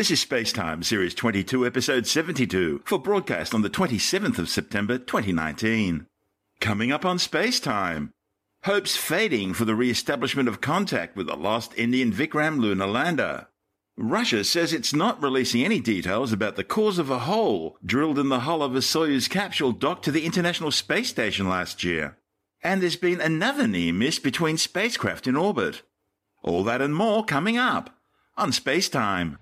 This is Space Time, Series 22, Episode 72, for broadcast on the 27th of September 2019. Coming up on Space Time, hopes fading for the re-establishment of contact with the lost Indian Vikram lunar lander. Russia says it's not releasing any details about the cause of a hole drilled in the hull of a Soyuz capsule docked to the International Space Station last year. And there's been another near miss between spacecraft in orbit. All that and more coming up on Space Time.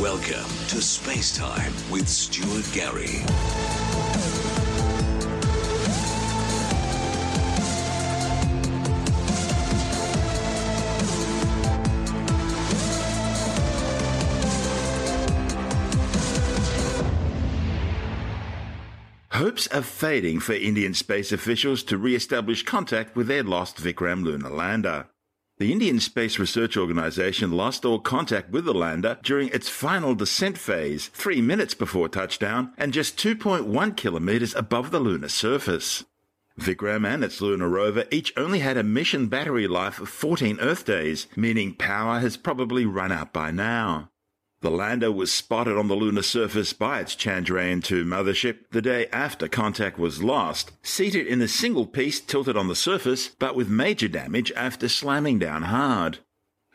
Welcome to Space Time with Stuart Gary. Hopes are fading for Indian space officials to re-establish contact with their lost Vikram lunar lander. The Indian Space Research Organisation lost all contact with the lander during its final descent phase, 3 minutes before touchdown and just 2.1 kilometres above the lunar surface. Vikram and its lunar rover each only had a mission battery life of 14 Earth days, meaning power has probably run out by now. The lander was spotted on the lunar surface by its Chandrayaan-2 mothership the day after contact was lost, seated in a single piece tilted on the surface, but with major damage after slamming down hard.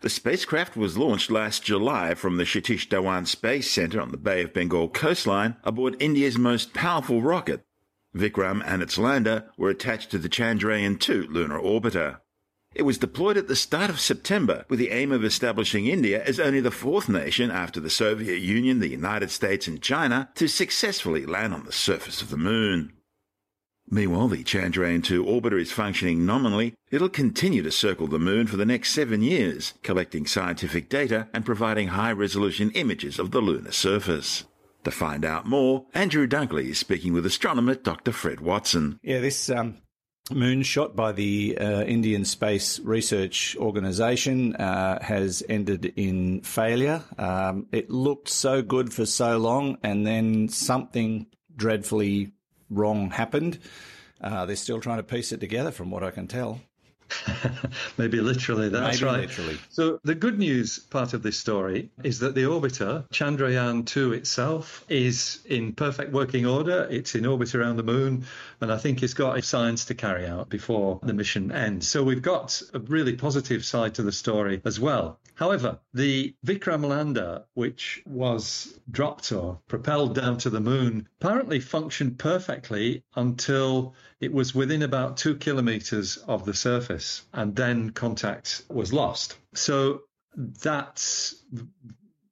The spacecraft was launched last July from the Satish Dhawan Space Centre on the Bay of Bengal coastline aboard India's most powerful rocket. Vikram and its lander were attached to the Chandrayaan-2 lunar orbiter. It was deployed at the start of September with the aim of establishing India as only the fourth nation after the Soviet Union, the United States and China to successfully land on the surface of the moon. Meanwhile, the Chandrayaan-2 orbiter is functioning nominally. It'll continue to circle the moon for the next 7 years, collecting scientific data and providing high-resolution images of the lunar surface. To find out more, Andrew Dunkley is speaking with astronomer Dr. Fred Watson. Yeah, this moonshot by the Indian Space Research Organisation has ended in failure. It looked so good for so long, and then something dreadfully wrong happened. They're still trying to piece it together from what I can tell. Maybe literally, that's right. Literally. So the good news part of this story is that the orbiter, Chandrayaan-2 itself, is in perfect working order. It's in orbit around the moon, and I think it's got science to carry out before the mission ends. So we've got a really positive side to the story as well. However, the Vikram lander, which was dropped or propelled down to the moon, apparently functioned perfectly until it was within about 2 kilometres of the surface, and then contact was lost. So that's,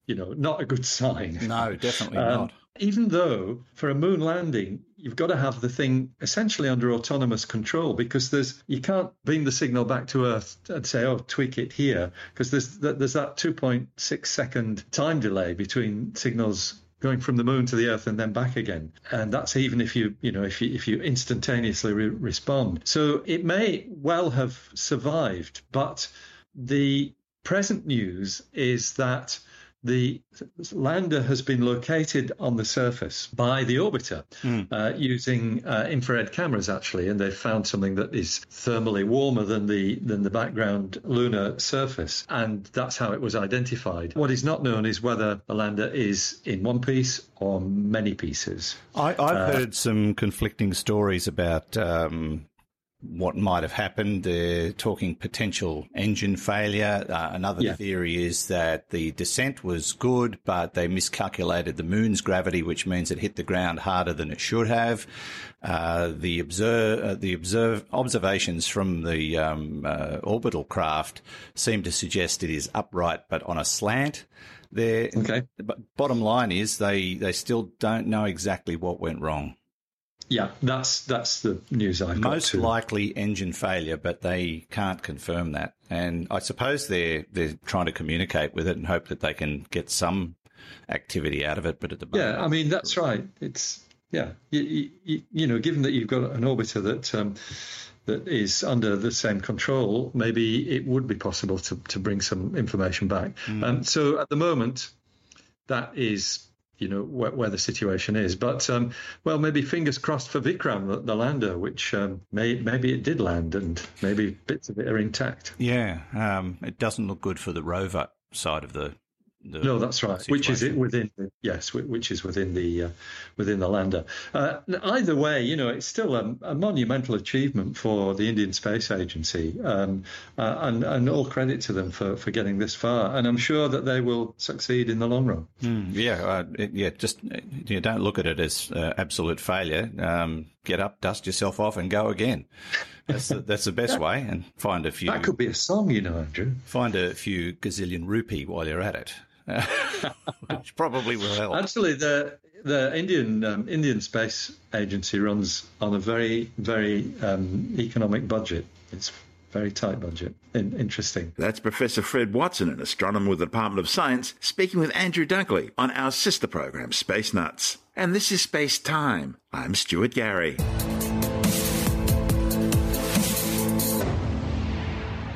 not a good sign. No, definitely not. Even though for a moon landing, you've got to have the thing essentially under autonomous control, because you can't beam the signal back to Earth and say, oh, tweak it here, because there's that 2.6 second time delay between signals going from the moon to the Earth and then back again, and that's even if you instantaneously respond. So it may well have survived, but the present news is that the lander has been located on the surface by the orbiter using infrared cameras, actually, and they've found something that is thermally warmer than the background lunar surface, and that's how it was identified. What is not known is whether the lander is in one piece or many pieces. I've heard some conflicting stories about what might have happened. They're talking potential engine failure. Another theory is that the descent was good, but they miscalculated the moon's gravity, which means it hit the ground harder than it should have. The observations from the orbital craft seem to suggest it is upright but on a slant. But bottom line is they still don't know exactly what went wrong. Yeah, that's the news I've got. Most likely engine failure, but they can't confirm that. And I suppose they're trying to communicate with it and hope that they can get some activity out of it. But at the moment, yeah, I mean that's right. It's given that you've got an orbiter that that is under the same control, maybe it would be possible to bring some information back. So at the moment, that is where the situation is. But, maybe fingers crossed for Vikram, the lander, which maybe it did land and maybe bits of it are intact. Yeah, it doesn't look good for the rover side of the No, that's right. Which is it within? Yes, which is within the lander. Either way, you know, it's still a monumental achievement for the Indian Space Agency, and all credit to them for getting this far. And I'm sure that they will succeed in the long run. Just don't look at it as absolute failure. Get up, dust yourself off, and go again. That's the best way. And find a few. That could be a song, you know, Andrew. Find a few gazillion rupee while you're at it. Which probably will help. Actually, the Indian Space Agency runs on a very, very economic budget. It's a very tight budget. Interesting. That's Professor Fred Watson, an astronomer with the Department of Science, speaking with Andrew Dunkley on our sister program, Space Nuts. And this is Space Time. I'm Stuart Gary.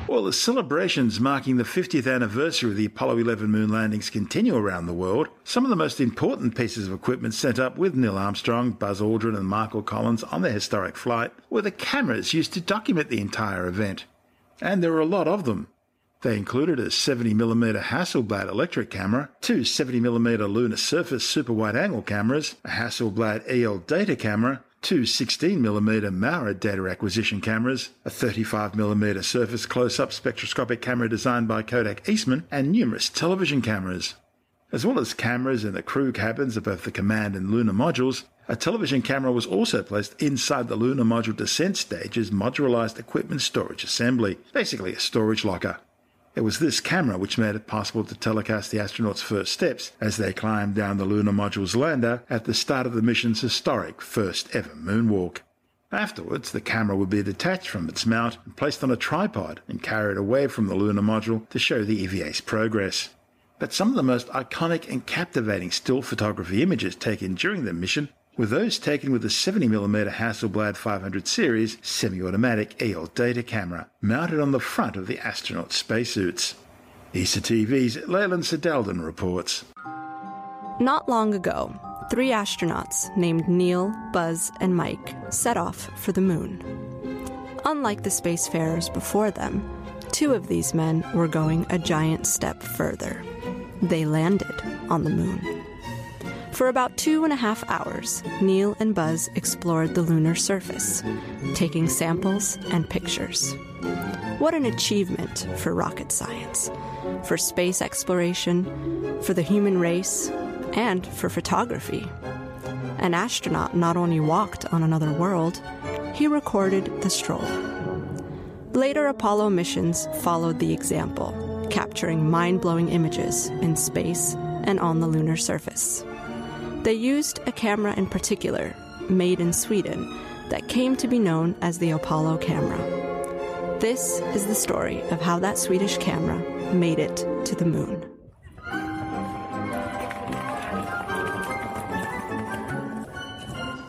Well, the celebrations marking the 50th anniversary of the Apollo 11 moon landings continue around the world. Some of the most important pieces of equipment sent up with Neil Armstrong, Buzz Aldrin and Michael Collins on their historic flight were the cameras used to document the entire event. And there were a lot of them. They included a 70mm Hasselblad electric camera, two 70mm lunar surface super wide-angle cameras, a Hasselblad EL data camera, two 16mm Maurer data acquisition cameras, a 35mm surface close-up spectroscopic camera designed by Kodak Eastman, and numerous television cameras. As well as cameras in the crew cabins of both the command and lunar modules, a television camera was also placed inside the lunar module descent stage's modularized equipment storage assembly, basically a storage locker. It was this camera which made it possible to telecast the astronauts' first steps as they climbed down the lunar module's lander at the start of the mission's historic first-ever moonwalk. Afterwards, the camera would be detached from its mount and placed on a tripod and carried away from the lunar module to show the EVA's progress. But some of the most iconic and captivating still photography images taken during the mission were those taken with the 70mm Hasselblad 500 series semi-automatic EL data camera mounted on the front of the astronauts' spacesuits. ESA TV's Leyland Sedeldon reports. Not long ago, three astronauts named Neil, Buzz and Mike set off for the moon. Unlike the spacefarers before them, two of these men were going a giant step further. They landed on the moon. For about 2.5 hours, Neil and Buzz explored the lunar surface, taking samples and pictures. What an achievement for rocket science, for space exploration, for the human race, and for photography. An astronaut not only walked on another world, he recorded the stroll. Later Apollo missions followed the example, capturing mind-blowing images in space and on the lunar surface. They used a camera in particular, made in Sweden, that came to be known as the Apollo camera. This is the story of how that Swedish camera made it to the moon.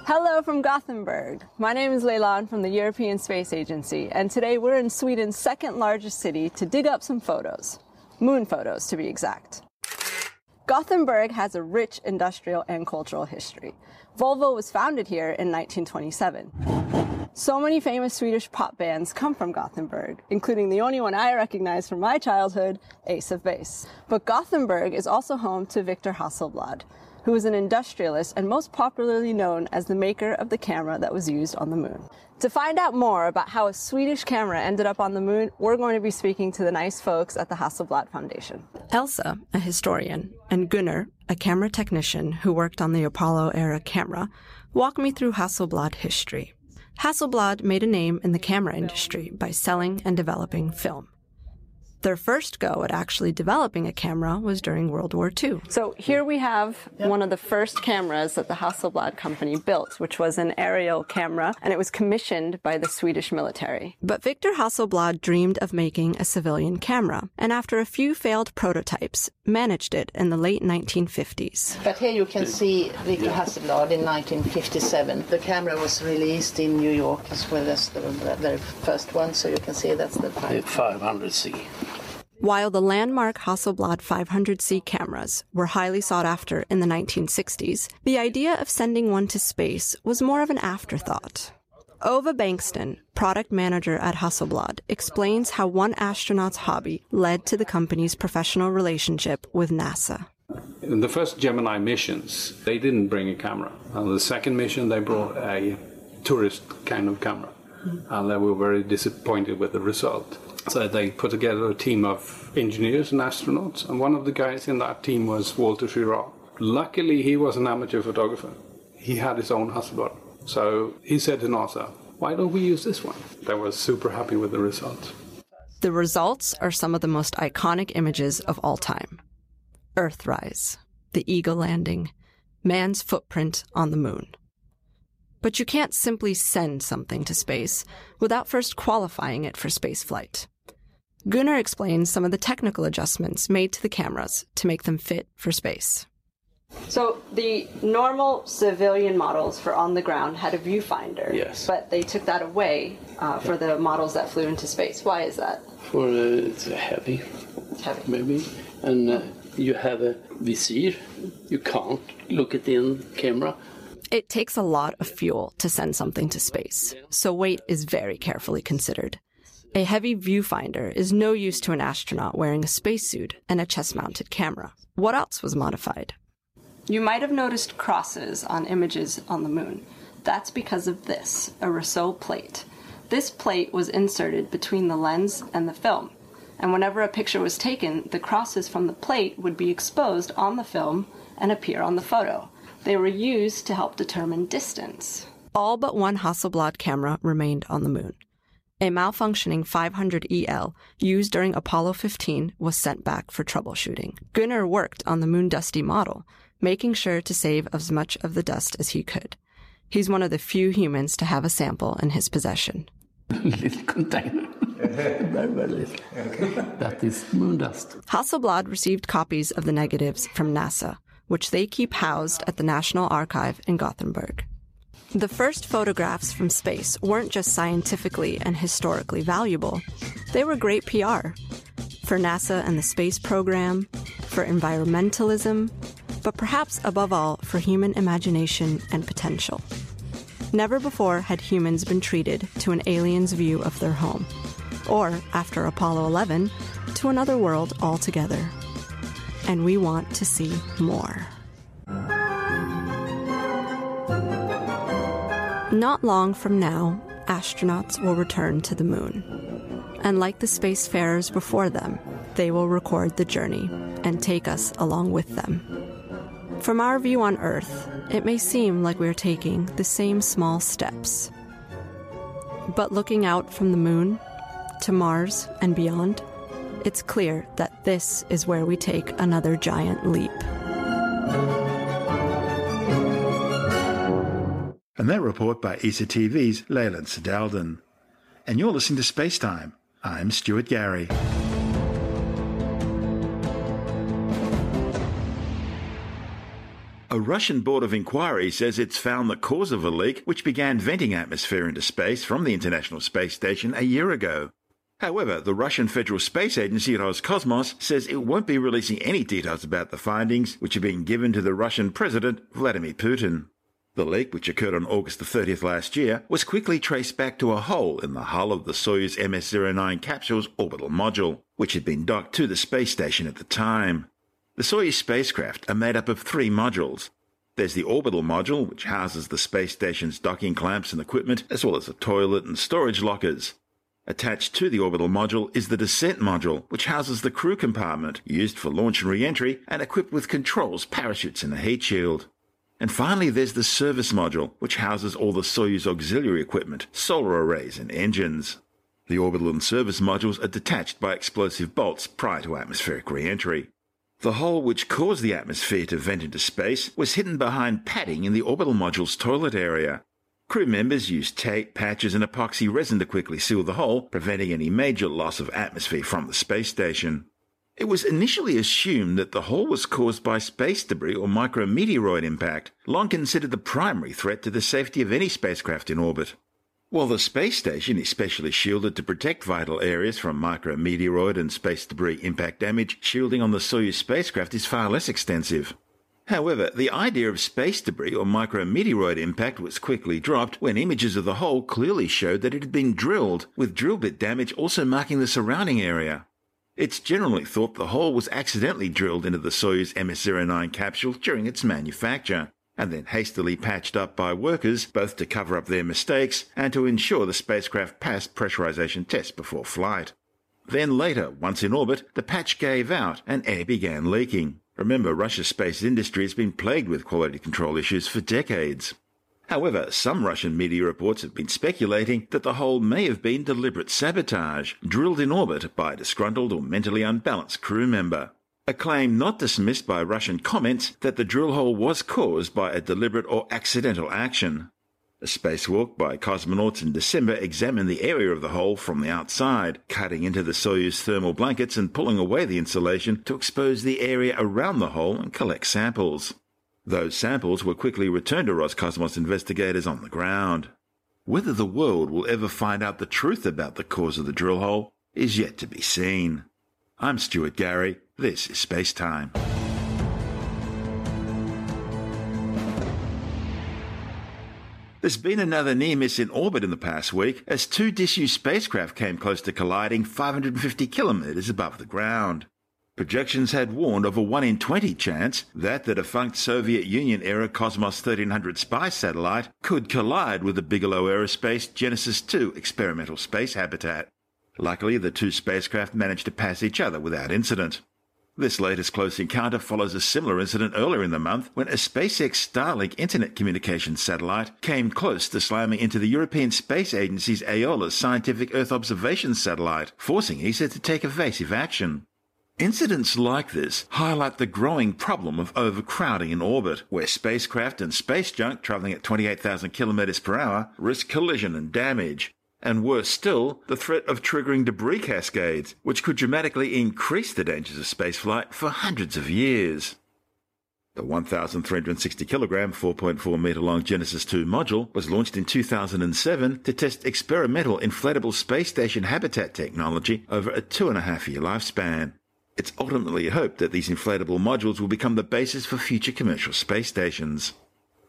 Hello from Gothenburg. My name is Leyland from the European Space Agency, and today we're in Sweden's second largest city to dig up some photos. Moon photos, to be exact. Gothenburg has a rich industrial and cultural history. Volvo was founded here in 1927. So many famous Swedish pop bands come from Gothenburg, including the only one I recognize from my childhood, Ace of Base. But Gothenburg is also home to Victor Hasselblad, who is an industrialist and most popularly known as the maker of the camera that was used on the moon. To find out more about how a Swedish camera ended up on the moon, we're going to be speaking to the nice folks at the Hasselblad Foundation. Elsa, a historian, and Gunnar, a camera technician who worked on the Apollo-era camera, walked me through Hasselblad history. Hasselblad made a name in the camera industry by selling and developing film. Their first go at actually developing a camera was during World War II. So here we have one of the first cameras that the Hasselblad company built, which was an aerial camera, and it was commissioned by the Swedish military. But Victor Hasselblad dreamed of making a civilian camera, and after a few failed prototypes, managed it in the late 1950s. But here you can see Victor Hasselblad in 1957. The camera was released in New York as well as the very first one, so you can see that's the 500C. While the landmark Hasselblad 500C cameras were highly sought after in the 1960s, the idea of sending one to space was more of an afterthought. Ove Bankston, product manager at Hasselblad, explains how one astronaut's hobby led to the company's professional relationship with NASA. In the first Gemini missions, they didn't bring a camera. On the second mission, they brought a tourist kind of camera, and they were very disappointed with the result. So they put together a team of engineers and astronauts, and one of the guys in that team was Walter Schirra. Luckily, he was an amateur photographer. He had his own Hasselblad. So he said to NASA, why don't we use this one? They were super happy with the results. The results are some of the most iconic images of all time. Earthrise, the Eagle landing, man's footprint on the moon. But you can't simply send something to space without first qualifying it for spaceflight. Gunnar explains some of the technical adjustments made to the cameras to make them fit for space. So the normal civilian models for on the ground had a viewfinder, yes, but they took that away for the models that flew into space. Why is that? For it's heavy. It's heavy. Maybe. And you have a visir. You can't look at the camera. It takes a lot of fuel to send something to space, so weight is very carefully considered. A heavy viewfinder is no use to an astronaut wearing a spacesuit and a chest-mounted camera. What else was modified? You might have noticed crosses on images on the moon. That's because of this, a Rousseau plate. This plate was inserted between the lens and the film, and whenever a picture was taken, the crosses from the plate would be exposed on the film and appear on the photo. They were used to help determine distance. All but one Hasselblad camera remained on the moon. A malfunctioning 500EL used during Apollo 15 was sent back for troubleshooting. Gunnar worked on the moon dusty model, making sure to save as much of the dust as he could. He's one of the few humans to have a sample in his possession. Little container. Very, very little. That is moon dust. Hasselblad received copies of the negatives from NASA, which they keep housed at the National Archive in Gothenburg. The first photographs from space weren't just scientifically and historically valuable. They were great PR. For NASA and the space program, for environmentalism, but perhaps above all for human imagination and potential. Never before had humans been treated to an alien's view of their home, or, after Apollo 11, to another world altogether. And we want to see more. Not long from now, astronauts will return to the moon. And like the spacefarers before them, they will record the journey and take us along with them. From our view on Earth, it may seem like we're taking the same small steps. But looking out from the moon to Mars and beyond, it's clear that this is where we take another giant leap. And that report by ESA TV's Leyland Sedeldon. And you're listening to Space Time. I'm Stuart Gary. A Russian board of inquiry says it's found the cause of a leak which began venting atmosphere into space from the International Space Station a year ago. However, the Russian Federal Space Agency Roscosmos says it won't be releasing any details about the findings, which are being given to the Russian President Vladimir Putin. The leak, which occurred on August the 30th last year, was quickly traced back to a hole in the hull of the Soyuz MS-09 capsule's orbital module, which had been docked to the space station at the time. The Soyuz spacecraft are made up of three modules. There's the orbital module, which houses the space station's docking clamps and equipment, as well as a toilet and storage lockers. Attached to the orbital module is the descent module, which houses the crew compartment, used for launch and re-entry, and equipped with controls, parachutes, and a heat shield. And finally, there's the service module, which houses all the Soyuz auxiliary equipment, solar arrays, and engines. The orbital and service modules are detached by explosive bolts prior to atmospheric re-entry. The hole which caused the atmosphere to vent into space was hidden behind padding in the orbital module's toilet area. Crew members used tape, patches and epoxy resin to quickly seal the hole, preventing any major loss of atmosphere from the space station. It was initially assumed that the hole was caused by space debris or micrometeoroid impact, long considered the primary threat to the safety of any spacecraft in orbit. While the space station is specially shielded to protect vital areas from micrometeoroid and space debris impact damage, shielding on the Soyuz spacecraft is far less extensive. However, the idea of space debris or micrometeoroid impact was quickly dropped when images of the hole clearly showed that it had been drilled, with drill bit damage also marking the surrounding area. It's generally thought the hole was accidentally drilled into the Soyuz MS-09 capsule during its manufacture, and then hastily patched up by workers both to cover up their mistakes and to ensure the spacecraft passed pressurization tests before flight. Then later, once in orbit, the patch gave out and air began leaking. Remember, Russia's space industry has been plagued with quality control issues for decades. However, some Russian media reports have been speculating that the hole may have been deliberate sabotage, drilled in orbit by a disgruntled or mentally unbalanced crew member. A claim not dismissed by Russian comments that the drill hole was caused by a deliberate or accidental action. A spacewalk by cosmonauts in December examined the area of the hole from the outside, cutting into the Soyuz thermal blankets and pulling away the insulation to expose the area around the hole and collect samples. Those samples were quickly returned to Roscosmos investigators on the ground. Whether the world will ever find out the truth about the cause of the drill hole is yet to be seen. I'm Stuart Gary. This is Space Time. There's been another near miss in orbit in the past week as two disused spacecraft came close to colliding 550 kilometres above the ground. Projections had warned of a 1 in 20 chance that the defunct Soviet Union-era Cosmos 1300 spy satellite could collide with the Bigelow Aerospace Genesis II experimental space habitat. Luckily, the two spacecraft managed to pass each other without incident. This latest close encounter follows a similar incident earlier in the month when a SpaceX Starlink internet communications satellite came close to slamming into the European Space Agency's Aeolus scientific Earth observation satellite, forcing ESA to take evasive action. Incidents like this highlight the growing problem of overcrowding in orbit, where spacecraft and space junk travelling at 28,000 kilometres per hour risk collision and damage, and worse still, the threat of triggering debris cascades, which could dramatically increase the dangers of spaceflight for hundreds of years. The 1,360 kilogram, 4.4 metre long Genesis II module was launched in 2007 to test experimental inflatable space station habitat technology over a 2.5-year lifespan. It's ultimately hoped that these inflatable modules will become the basis for future commercial space stations.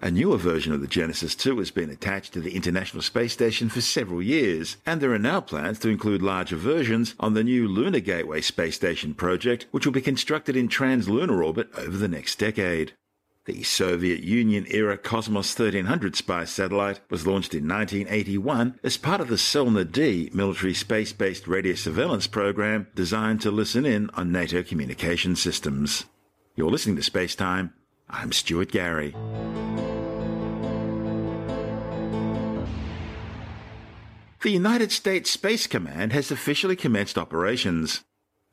A newer version of the Genesis II has been attached to the International Space Station for several years, and there are now plans to include larger versions on the new Lunar Gateway Space Station project, which will be constructed in translunar orbit over the next decade. The Soviet Union-era Cosmos 1300 spy satellite was launched in 1981 as part of the Selna-D military space-based radio surveillance program designed to listen in on NATO communication systems. You're listening to Space Time. I'm Stuart Gary. The United States Space Command has officially commenced operations.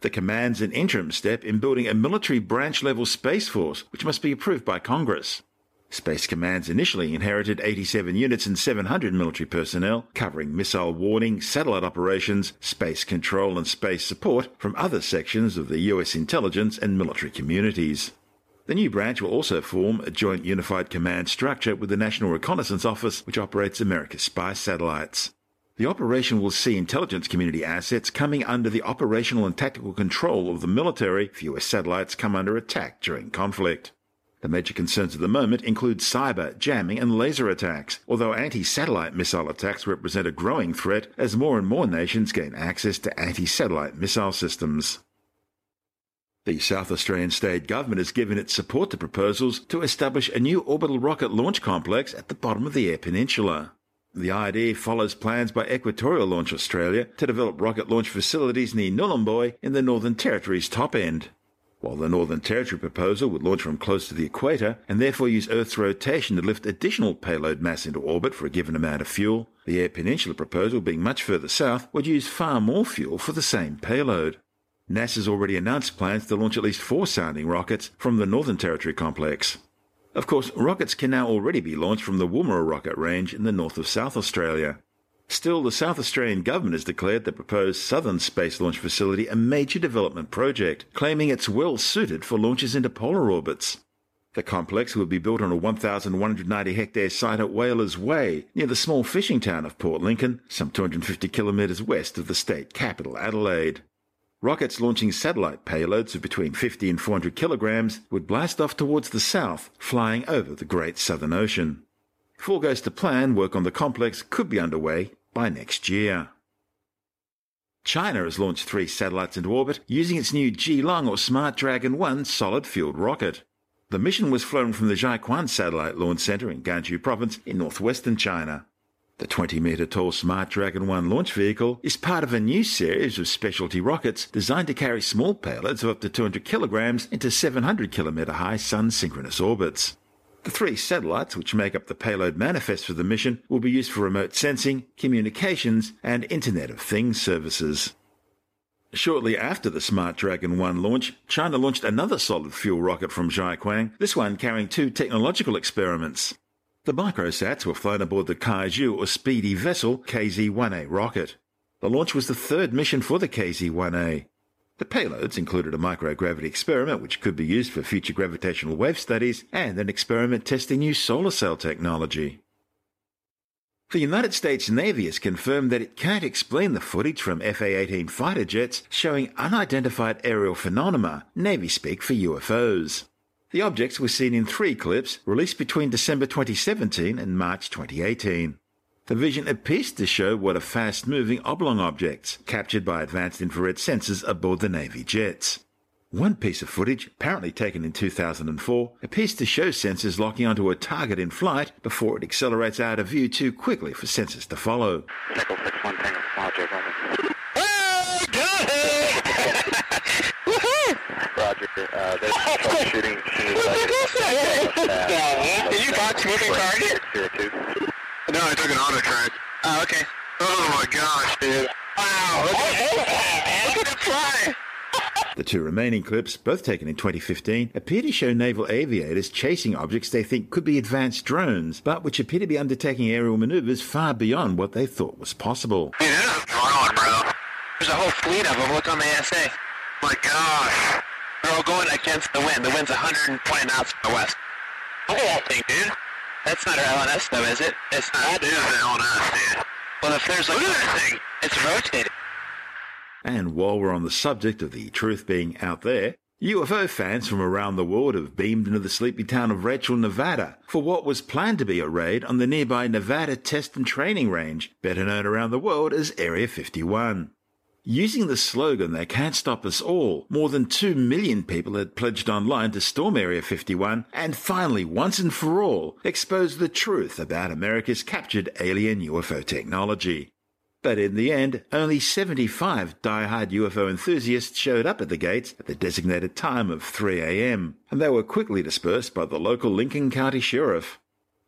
The command's an interim step in building a military branch-level space force, which must be approved by Congress. Space Command's initially inherited 87 units and 700 military personnel, covering missile warning, satellite operations, space control and space support from other sections of the U.S. intelligence and military communities. The new branch will also form a joint unified command structure with the National Reconnaissance Office, which operates America's spy satellites. The operation will see intelligence community assets coming under the operational and tactical control of the military if U.S. satellites come under attack during conflict. The major concerns of the moment include cyber, jamming and laser attacks, although anti-satellite missile attacks represent a growing threat as more and more nations gain access to anti-satellite missile systems. The South Australian state government has given its support to proposals to establish a new orbital rocket launch complex at the bottom of the Eyre Peninsula. The idea follows plans by Equatorial Launch Australia to develop rocket launch facilities near Nhulunbuy in the Northern Territory's top end. While the Northern Territory proposal would launch from close to the equator and therefore use Earth's rotation to lift additional payload mass into orbit for a given amount of fuel, the Eyre Peninsula proposal, being much further south, would use far more fuel for the same payload. NASA's already announced plans to launch at least 4 sounding rockets from the Northern Territory complex. Of course, rockets can now already be launched from the Woomera rocket range in the north of South Australia. Still, the South Australian government has declared the proposed Southern Space Launch Facility a major development project, claiming it's well suited for launches into polar orbits. The complex will be built on a 1,190-hectare site at Whalers Way, near the small fishing town of Port Lincoln, some 250 kilometres west of the state capital, Adelaide. Rockets launching satellite payloads of between 50 and 400 kilograms would blast off towards the south, flying over the Great Southern Ocean. If all goes to plan, work on the complex could be underway by next year. China has launched 3 satellites into orbit using its new Jilong or Smart Dragon 1 solid-fueled rocket. The mission was flown from the Jiaquan Satellite Launch Center in Gansu Province in northwestern China. The 20-meter-tall Smart Dragon 1 launch vehicle is part of a new series of specialty rockets designed to carry small payloads of up to 200 kilograms into 700-kilometer-high sun-synchronous orbits. The 3 satellites, which make up the payload manifest for the mission, will be used for remote sensing, communications, and Internet of Things services. Shortly after the Smart Dragon 1 launch, China launched another solid-fuel rocket from Jiaquan, this one carrying 2 technological experiments. The microsats were flown aboard the Kaiju or Speedy Vessel KZ-1A rocket. The launch was the 3rd mission for the KZ-1A. The payloads included a microgravity experiment which could be used for future gravitational wave studies and an experiment testing new solar cell technology. The United States Navy has confirmed that it can't explain the footage from F/A-18 fighter jets showing unidentified aerial phenomena, Navy speak for UFOs. The objects were seen in 3 clips released between December 2017 and March 2018. The vision appears to show what are fast-moving oblong objects captured by advanced infrared sensors aboard the Navy jets. One piece of footage, apparently taken in 2004, appears to show sensors locking onto a target in flight before it accelerates out of view too quickly for sensors to follow. No, I took an auto track. Oh, okay. Oh my gosh, dude. Wow, look at fly. The 2 remaining clips, both taken in 2015, appear to show naval aviators chasing objects they think could be advanced drones, but which appear to be undertaking aerial maneuvers far beyond what they thought was possible. Dude, that is wrong, bro. There's a whole fleet of them. Look on the ASA. My gosh. They're all going against the wind. The wind's 120 knots to the west. Look at that thing, dude. That's not our LNS though, is it? It's not. That is the LNS, dude. Well, if there's another thing, it's rotating. And while we're on the subject of the truth being out there, UFO fans from around the world have beamed into the sleepy town of Rachel, Nevada, for what was planned to be a raid on the nearby Nevada Test and Training Range, better known around the world as Area 51. Using the slogan, "They Can't Stop Us All," more than 2 million people had pledged online to storm Area 51 and finally, once and for all, expose the truth about America's captured alien UFO technology. But in the end, only 75 die-hard UFO enthusiasts showed up at the gates at the designated time of 3 a.m., and they were quickly dispersed by the local Lincoln County Sheriff.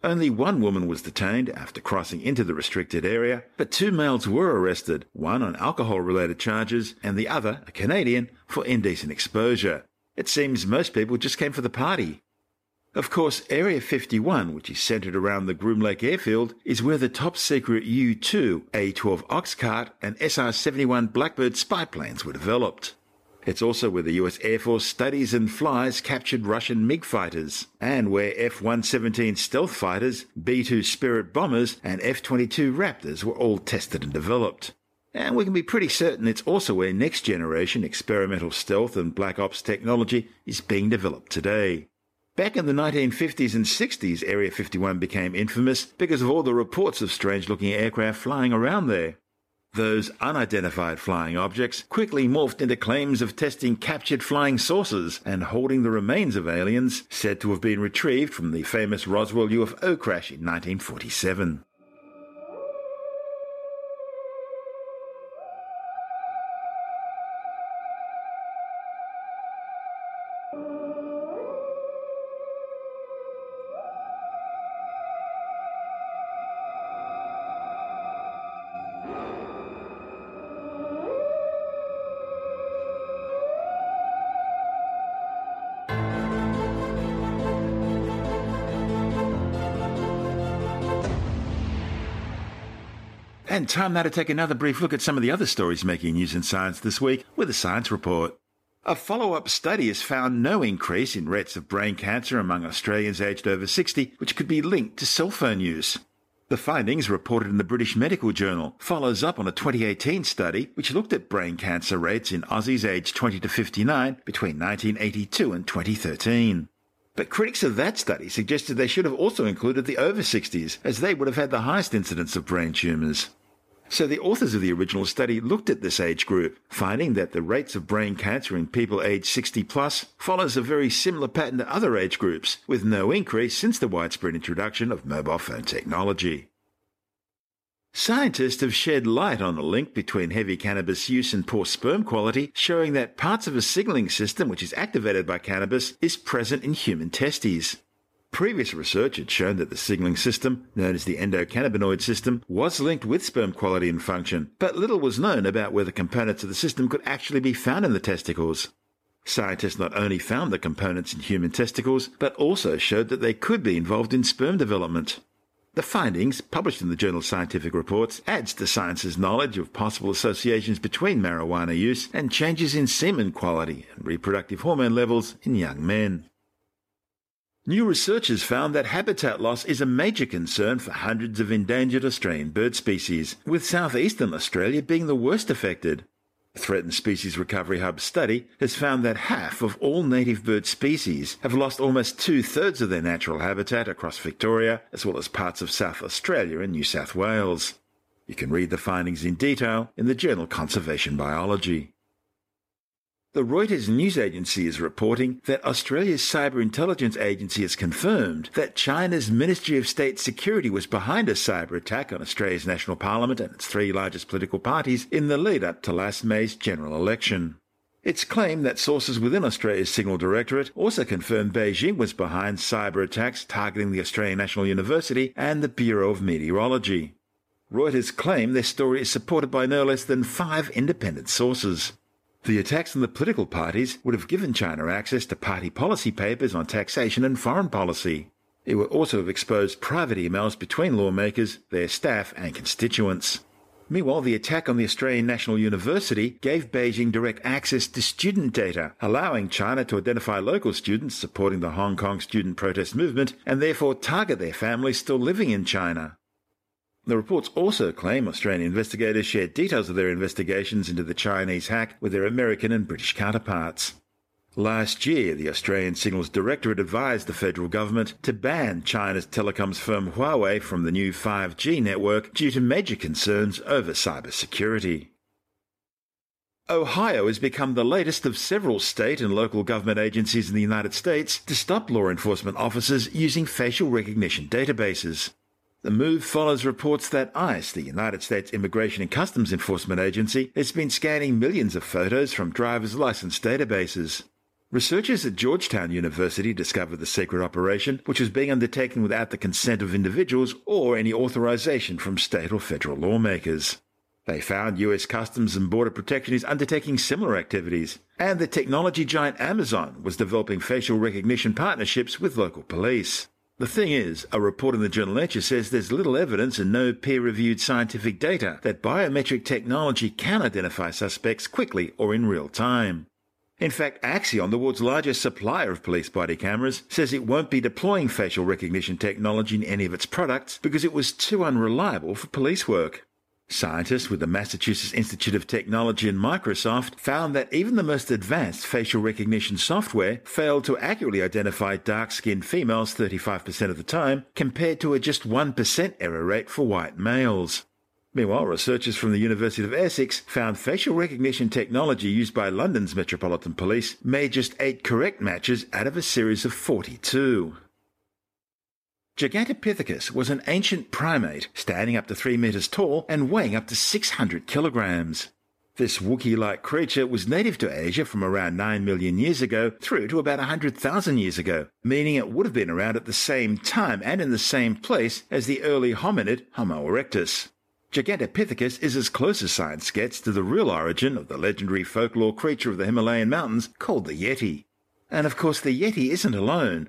Only 1 woman was detained after crossing into the restricted area, but 2 males were arrested, one on alcohol-related charges and the other, a Canadian, for indecent exposure. It seems most people just came for the party. Of course, Area 51, which is centered around the Groom Lake Airfield, is where the top-secret U-2, A-12 Oxcart and SR-71 Blackbird spy planes were developed. It's also where the US Air Force studies and flies captured Russian MiG fighters, and where F-117 stealth fighters, B-2 Spirit bombers, and F-22 Raptors were all tested and developed. And we can be pretty certain it's also where next-generation experimental stealth and black ops technology is being developed today. Back in the 1950s and 60s, Area 51 became infamous because of all the reports of strange-looking aircraft flying around there. Those unidentified flying objects quickly morphed into claims of testing captured flying saucers and holding the remains of aliens said to have been retrieved from the famous Roswell UFO crash in 1947. And time now to take another brief look at some of the other stories making news in science this week with a science report. A follow-up study has found no increase in rates of brain cancer among Australians aged over 60, which could be linked to cell phone use. The findings, reported in the British Medical Journal, follows up on a 2018 study which looked at brain cancer rates in Aussies aged 20 to 59 between 1982 and 2013. But critics of that study suggested they should have also included the over 60s, as they would have had the highest incidence of brain tumours. So the authors of the original study looked at this age group, finding that the rates of brain cancer in people aged 60-plus follows a very similar pattern to other age groups, with no increase since the widespread introduction of mobile phone technology. Scientists have shed light on the link between heavy cannabis use and poor sperm quality, showing that parts of a signalling system which is activated by cannabis is present in human testes. Previous research had shown that the signalling system, known as the endocannabinoid system, was linked with sperm quality and function, but little was known about whether components of the system could actually be found in the testicles. Scientists not only found the components in human testicles, but also showed that they could be involved in sperm development. The findings, published in the journal Scientific Reports, adds to science's knowledge of possible associations between marijuana use and changes in semen quality and reproductive hormone levels in young men. New research has found that habitat loss is a major concern for hundreds of endangered Australian bird species, with southeastern Australia being the worst affected. The Threatened Species Recovery Hub study has found that half of all native bird species have lost almost two-thirds of their natural habitat across Victoria, as well as parts of South Australia and New South Wales. You can read the findings in detail in the journal Conservation Biology. The Reuters news agency is reporting that Australia's cyber intelligence agency has confirmed that China's Ministry of State Security was behind a cyber attack on Australia's National Parliament and its three largest political parties in the lead-up to last May's general election. It's claimed that sources within Australia's Signals Directorate also confirmed Beijing was behind cyber attacks targeting the Australian National University and the Bureau of Meteorology. Reuters claim their story is supported by no less than 5 independent sources. The attacks on the political parties would have given China access to party policy papers on taxation and foreign policy. It would also have exposed private emails between lawmakers, their staff and constituents. Meanwhile, the attack on the Australian National University gave Beijing direct access to student data, allowing China to identify local students supporting the Hong Kong student protest movement and therefore target their families still living in China. The reports also claim Australian investigators shared details of their investigations into the Chinese hack with their American and British counterparts. Last year, the Australian Signals Directorate advised the federal government to ban China's telecoms firm Huawei from the new 5G network due to major concerns over cybersecurity. Ohio has become the latest of several state and local government agencies in the United States to stop law enforcement officers using facial recognition databases. The move follows reports that ICE, the United States Immigration and Customs Enforcement Agency, has been scanning millions of photos from driver's license databases. Researchers at Georgetown University discovered the secret operation, which was being undertaken without the consent of individuals or any authorization from state or federal lawmakers. They found U.S. Customs and Border Protection is undertaking similar activities, and the technology giant Amazon was developing facial recognition partnerships with local police. The thing is, a report in the journal Nature says there's little evidence and no peer-reviewed scientific data that biometric technology can identify suspects quickly or in real time. In fact, Axion, the world's largest supplier of police body cameras, says it won't be deploying facial recognition technology in any of its products because it was too unreliable for police work. Scientists with the Massachusetts Institute of Technology and Microsoft found that even the most advanced facial recognition software failed to accurately identify dark-skinned females 35% of the time, compared to a just 1% error rate for white males. Meanwhile, researchers from the University of Essex found facial recognition technology used by London's Metropolitan Police made just 8 correct matches out of a series of 42. Gigantopithecus was an ancient primate, standing up to 3 metres tall and weighing up to 600 kilograms. This Wookiee-like creature was native to Asia from around 9 million years ago through to about 100,000 years ago, meaning it would have been around at the same time and in the same place as the early hominid Homo erectus. Gigantopithecus is as close as science gets to the real origin of the legendary folklore creature of the Himalayan mountains called the Yeti. And of course the Yeti isn't alone.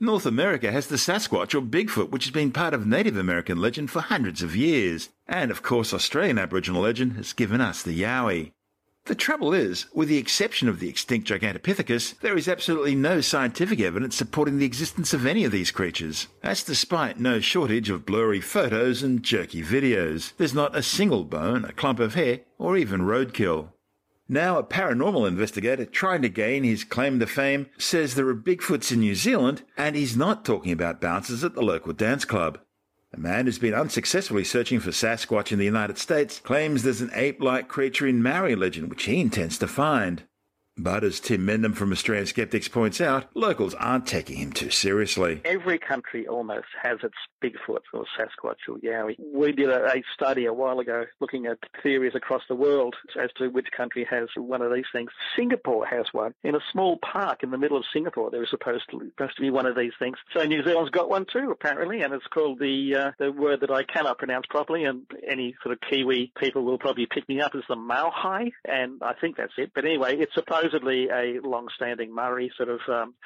North America has the Sasquatch or Bigfoot, which has been part of Native American legend for hundreds of years. And of course Australian Aboriginal legend has given us the Yowie. The trouble is, with the exception of the extinct Gigantopithecus, there is absolutely no scientific evidence supporting the existence of any of these creatures. That's despite no shortage of blurry photos and jerky videos. There's not a single bone, a clump of hair, or even roadkill. Now, a paranormal investigator trying to gain his claim to fame says there are Bigfoots in New Zealand, and he's not talking about bouncers at the local dance club. A man who's been unsuccessfully searching for Sasquatch in the United States claims there's an ape-like creature in Maori legend which he intends to find. But as Tim Mendham from Australian Skeptics points out, locals aren't taking him too seriously. Every country almost has its Bigfoot or Sasquatch or Yowie. We did a study a while ago looking at theories across the world as to which country has one of these things. Singapore has one. In a small park in the middle of Singapore, there is supposed to be one of these things. So New Zealand's got one too, apparently, and it's called the word that I cannot pronounce properly, and any sort of Kiwi people will probably pick me up as the Mauhai, and I think that's it. But anyway, it's supposedly a long-standing Maori sort of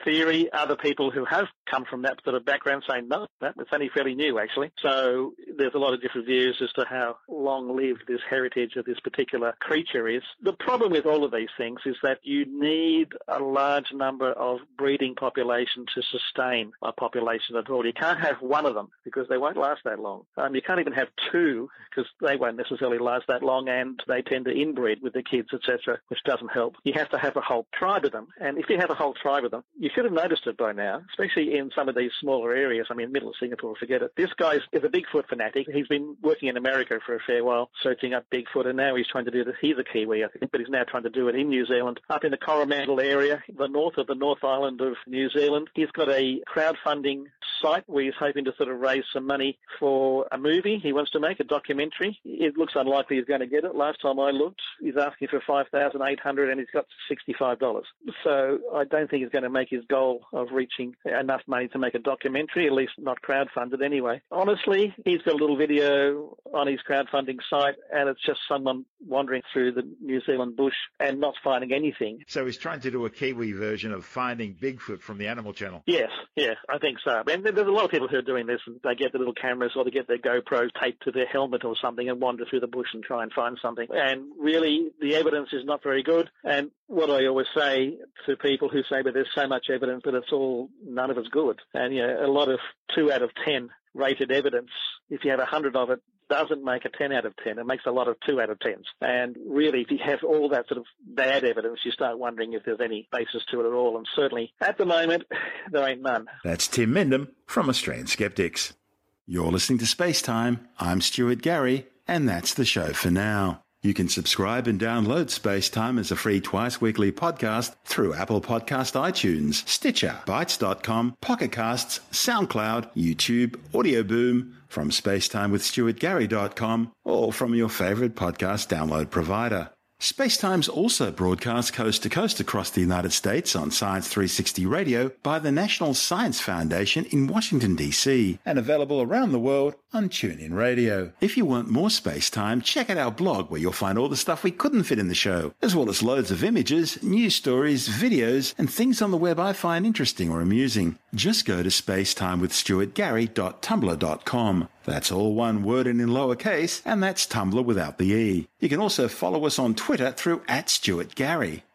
theory. Other people who have come from that sort of background say, no, it's only fairly new, actually. So there's a lot of different views as to how long-lived this heritage of this particular creature is. The problem with all of these things is that you need a large number of breeding population to sustain a population at all. You can't have one of them because they won't last that long. You can't even have two because they won't necessarily last that long, and they tend to inbreed with the kids, etc., which doesn't help. You have to have a whole tribe of them. And if you have a whole tribe of them, you should have noticed it by now, especially in some of these smaller areas. I mean, middle of Singapore, forget it. This guy is a Bigfoot fanatic. He's been working in America for a fair while, searching up Bigfoot, and now he's trying to do this. He's a Kiwi, I think, but he's now trying to do it in New Zealand, up in the Coromandel area, the north of the North Island of New Zealand. He's got a crowdfunding site where he's hoping to sort of raise some money for a movie he wants to make, a documentary. It looks unlikely he's going to get it. Last time I looked, he's asking for $5,800 and he's got $65. So I don't think he's going to make his goal of reaching enough money to make a documentary, at least not crowdfunded anyway. Honestly, he's got a little video on his crowdfunding site and it's just someone wandering through the New Zealand bush and not finding anything. So he's trying to do a Kiwi version of Finding Bigfoot from the Animal Channel. Yes, yeah, I think so. And there's a lot of people who are doing this, and they get the little cameras or they get their GoPro taped to their helmet or something and wander through the bush and try and find something. And really, the evidence is not very good. And what I always say to people who say, but there's so much evidence that it's all, none of it's good. And, you know, a lot of 2 out of 10 rated evidence, if you have 100 of it, doesn't make a 10 out of 10. It makes a lot of 2 out of 10s. And really, if you have all that sort of bad evidence, you start wondering if there's any basis to it at all. And certainly, at the moment, there ain't none. That's Tim Mendham from Australian Skeptics. You're listening to Space Time. I'm Stuart Gary, and that's the show for now. You can subscribe and download Space Time as a free twice-weekly podcast through Apple Podcast, iTunes, Stitcher, Bytes.com, Pocket Casts, SoundCloud, YouTube, Audio Boom, from spacetimewithstuartgary.com, or from your favourite podcast download provider. Spacetime's also broadcast coast-to-coast across the United States on Science 360 Radio by the National Science Foundation in Washington, D.C., and available around the world on TuneIn Radio. If you want more Spacetime, check out our blog where you'll find all the stuff we couldn't fit in the show, as well as loads of images, news stories, videos, and things on the web I find interesting or amusing. Just go to spacetimewithstuartgary.tumblr.com. That's all one word and in lowercase, and that's Tumblr without the E. You can also follow us on Twitter through @StuartGary,